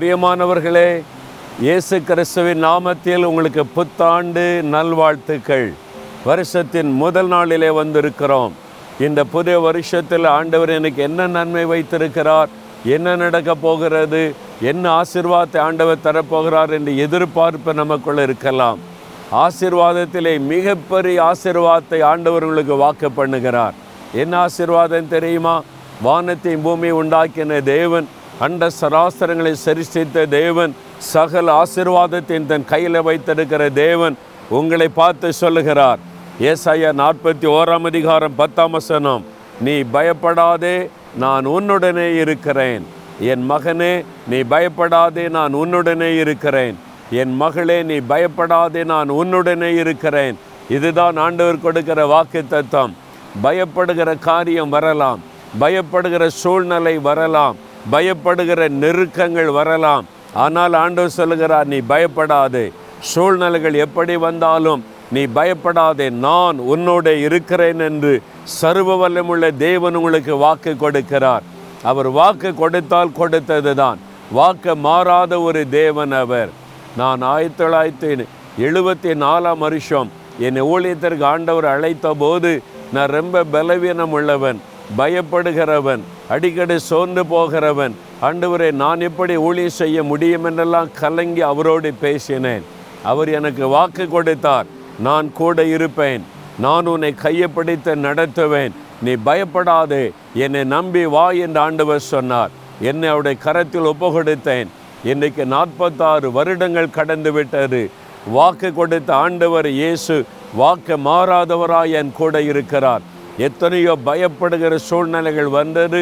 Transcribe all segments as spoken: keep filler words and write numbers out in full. பிரியமானவர்களே, இயேசு கிறிஸ்துவின் நாமத்தில் உங்களுக்கு புத்தாண்டு நல்வாழ்த்துக்கள். வருஷத்தின் முதல் நாளிலே வந்திருக்கிறோம். இந்த புதிய வருஷத்தில் ஆண்டவர் எனக்கு என்ன நன்மை வைத்திருக்கிறார், என்ன நடக்கப் போகிறது, என்ன ஆசீர்வாதத்தை ஆண்டவர் தரப்போகிறார் என்ற எதிர்பார்ப்பு நமக்குள்ள இருக்கலாம். ஆசீர்வாதத்திலே மிகப்பெரிய ஆசீர்வாதத்தை ஆண்டவர் உங்களுக்கு வாக்கு பண்ணுகிறார். என்ன ஆசீர்வாதம் தெரியுமா? வானத்தை பூமி உண்டாக்கின தேவன், அண்ட சராசரங்களை சரிசித்த தேவன், சகல ஆசீர்வாதத்தின் தன் கையில் வைத்திருக்கிற தேவன் உங்களை பார்த்து சொல்லுகிறார். ஏசாயா நாற்பத்தி ஓராம் அதிகாரம் பத்தாம் வசனம், நீ பயப்படாதே, நான் உன்னுடனே இருக்கிறேன். என் மகனே, நீ பயப்படாதே, நான் உன்னுடனே இருக்கிறேன். என் மகளே, நீ பயப்படாதே, நான் உன்னுடனே இருக்கிறேன். இதுதான் ஆண்டவர் கொடுக்கிற வாக்கு தத்தம். பயப்படுகிற காரியம் வரலாம், பயப்படுகிற சூழ்நிலை வரலாம், பயப்படுகிற நெருக்கங்கள் வரலாம். ஆனால் ஆண்டவர் சொல்லுகிறார், நீ பயப்படாதே. சூழ்நிலைகள் எப்படி வந்தாலும் நீ பயப்படாதே, நான் உன்னோட இருக்கிறேன் என்று சர்வ வல்லமுள்ள தேவன் உங்களுக்கு வாக்கு கொடுக்கிறார். அவர் வாக்கு கொடுத்தால் கொடுத்தது தான். வாக்கு மாறாத ஒரு தேவன் அவர். நான் ஆயிரத்தி தொள்ளாயிரத்தி எழுபத்தி நாலாம் வருஷம் என் ஊழியத்திற்கு ஆண்டவர் அழைத்த போது, நான் ரொம்ப பலவீனம் உள்ளவன், பயப்படுகிறவன், அடிக்கடி சோர்ந்து போகிறவன். ஆண்டவரே, நான் எப்படி ஊழியம் செய்ய முடியும் என்றெல்லாம் கலங்கி அவரோடு பேசினேன். அவர் எனக்கு வாக்கு கொடுத்தார், நான் கூட இருப்பேன், நான் உன்னை கையப்பிடித்து நடத்துவேன், நீ பயப்படாதே, என்னை நம்பி வா என்று ஆண்டவர் சொன்னார். என்னை அவருடைய கரத்தில் ஒப்பு கொடுத்தேன். இன்றைக்கு நாற்பத்தாறு வருடங்கள் கடந்து விட்டது. வாக்கு கொடுத்த ஆண்டவர் இயேசு வாக்கு மாறாதவராய் என் கூட இருக்கிறார். எத்தனையோ பயப்படுகிற சூழ்நிலைகள் வந்தது,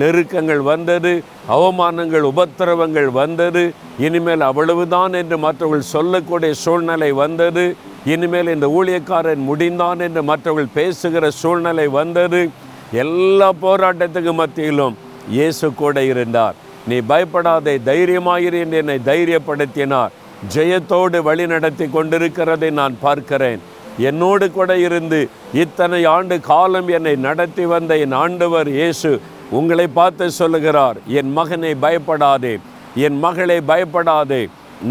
நெருக்கங்கள் வந்தது, அவமானங்கள், உபத்திரவங்கள் வந்தது. இனிமேல் அவ்வளவுதான் என்று மற்றவர்கள் சொல்லக்கூடிய சூழ்நிலை வந்தது. இனிமேல் இந்த ஊழியக்காரன் முடிந்தான் என்று மற்றவர்கள் பேசுகிற சூழ்நிலை வந்தது. எல்லா போராட்டத்துக்கு மத்தியிலும் இயேசு கூட இருந்தார். நீ பயப்படாதே, தைரியமாயிரு என்று என்னை தைரியப்படுத்தினார். ஜெயத்தோடு வழி நடத்தி கொண்டிருக்கிறதை நான் பார்க்கிறேன். என்னோடு கூட இருந்து இத்தனை ஆண்டு காலம் என்னை நடத்தி வந்த என் ஆண்டவர் இயேசு உங்களை பார்த்து சொல்லுகிறார், என் மகனை பயப்படாதே, என் மகளை பயப்படாதே,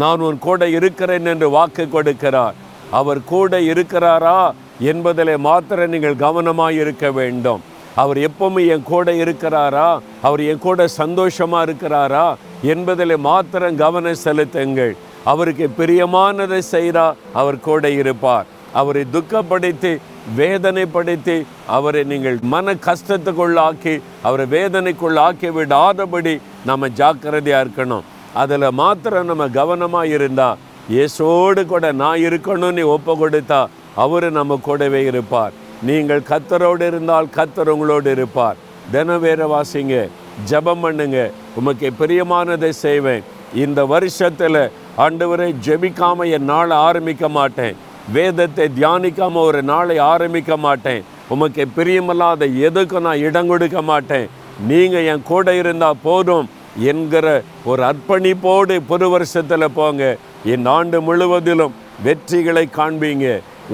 நான் உன் கூட இருக்கிறேன் என்று வாக்கு கொடுக்கிறார். அவர் கூட இருக்கிறாரா என்பதிலே மாத்திரம் நீங்கள் கவனமாக இருக்க வேண்டும். அவர் எப்பவுமே என் கூட இருக்கிறாரா, அவர் என் கூட சந்தோஷமாக இருக்கிறாரா என்பதிலே மாத்திரம் கவனம் செலுத்துங்கள். அவருக்கு பிரியமானதை செய்கிறா, அவர் கூட இருப்பார். அவரை துக்கப்படுத்தி, வேதனைப்படுத்தி, அவரை நீங்கள் மன கஷ்டத்துக்குள்ளாக்கி, அவரை வேதனைக்குள்ளாக்கி விடாதபடி நம்ம ஜாக்கிரதையாக இருக்கணும். அதில் மாத்திரம் நம்ம கவனமாக இருந்தால், இயேசோடு கூட நான் இருக்கணும்னு ஒப்பு கொடுத்தா அவர் நம்ம கூடவே இருப்பார். நீங்கள் கர்த்தரோடு இருந்தால் கர்த்தர் உங்களோடு இருப்பார். தினம் வேற வாசிங்க, ஜெபம் பண்ணுங்க, உமக்கு பிரியமானதை செய்வேன். இந்த வருஷத்தில் ஆண்டவரை ஜெபிக்காம என் நாளை ஆரம்பிக்க மாட்டேன், வேதத்தை தியானிக்காமல் ஒரு நாளை ஆரம்பிக்க மாட்டேன், உமக்கு பிரியமில்லாத எதுக்கும் நான் இடம் கொடுக்க மாட்டேன், நீங்கள் என் கூட இருந்தால் போதும் என்கிற ஒரு அர்ப்பணிப்போடு புது வருஷத்தில் போங்க. இந்த ஆண்டு முழுவதிலும் வெற்றிகளை காண்பீங்க,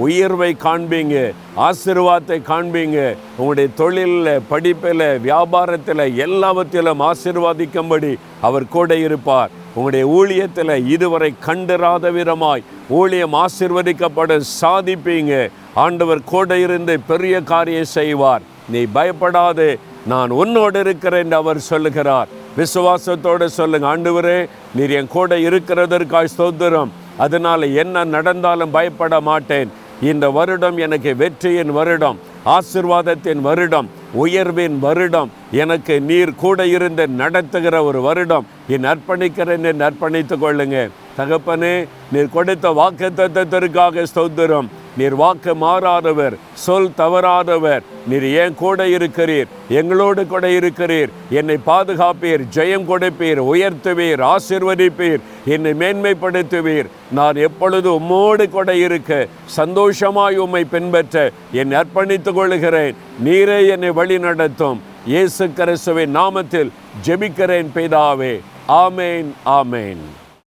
உயர்வை காண்பீங்க, ஆசீர்வாதத்தை காண்பீங்க. உங்களுடைய தொழிலில், படிப்பில், வியாபாரத்தில், எல்லாவற்றிலும் ஆசீர்வாதிக்கும்படி அவர் கூட இருப்பார். உங்களுடைய ஊழியத்தில் இதுவரை கண்டிராத விதமாய் ஊழியம் ஆசீர்வதிக்கப்பட சாதிப்பீங்க. ஆண்டவர் கூட இருந்து பெரிய காரியம் செய்வார். நீ பயப்படாது, நான் உன்னோடு இருக்கிறேன் என்று அவர் சொல்லுகிறார். விசுவாசத்தோடு சொல்லுங்கள், ஆண்டவரே நீர் என் கூட இருக்கிறதற்காய் ஸ்தோத்திரம், அதனால் என்ன நடந்தாலும் பயப்பட மாட்டேன். இந்த வருடம் எனக்கு வெற்றியின் வருடம், ஆசீர்வாதத்தின் வருடம், உயர்வின் வருடம், எனக்கு நீர் கூட இருந்து நடத்துகிற ஒரு வருடம், என் அர்ப்பணிக்கிறேன் என்று அர்ப்பணித்து கொள்ளுங்க. தகப்பனே, நீர் கொடுத்த வாக்கு தத்தத்திற்காக ஸ்தோத்திரம். நீர் வாக்கு மாறாதவர், சொல் தவறாதவர். நீர் ஏன் கூட இருக்கிறீர், எங்களோடு கூட இருக்கிறீர், என்னை பாதுகாப்பீர், ஜெயம் கொடுப்பீர், உயர்த்துவீர், ஆசீர்வதிப்பீர், என்னை மேன்மைப்படுத்துவீர். நான் எப்பொழுது உம்மோடு கூட இருக்க, சந்தோஷமாய் உம்மை பின்பற்ற என்னை அர்ப்பணித்து கொள்கிறேன். நீரே என்னை வழி நடத்தும். இயேசு கிறிஸ்துவின் நாமத்தில் ஜெபிக்கிறேன் பிதாவே. ஆமேன், ஆமேன்.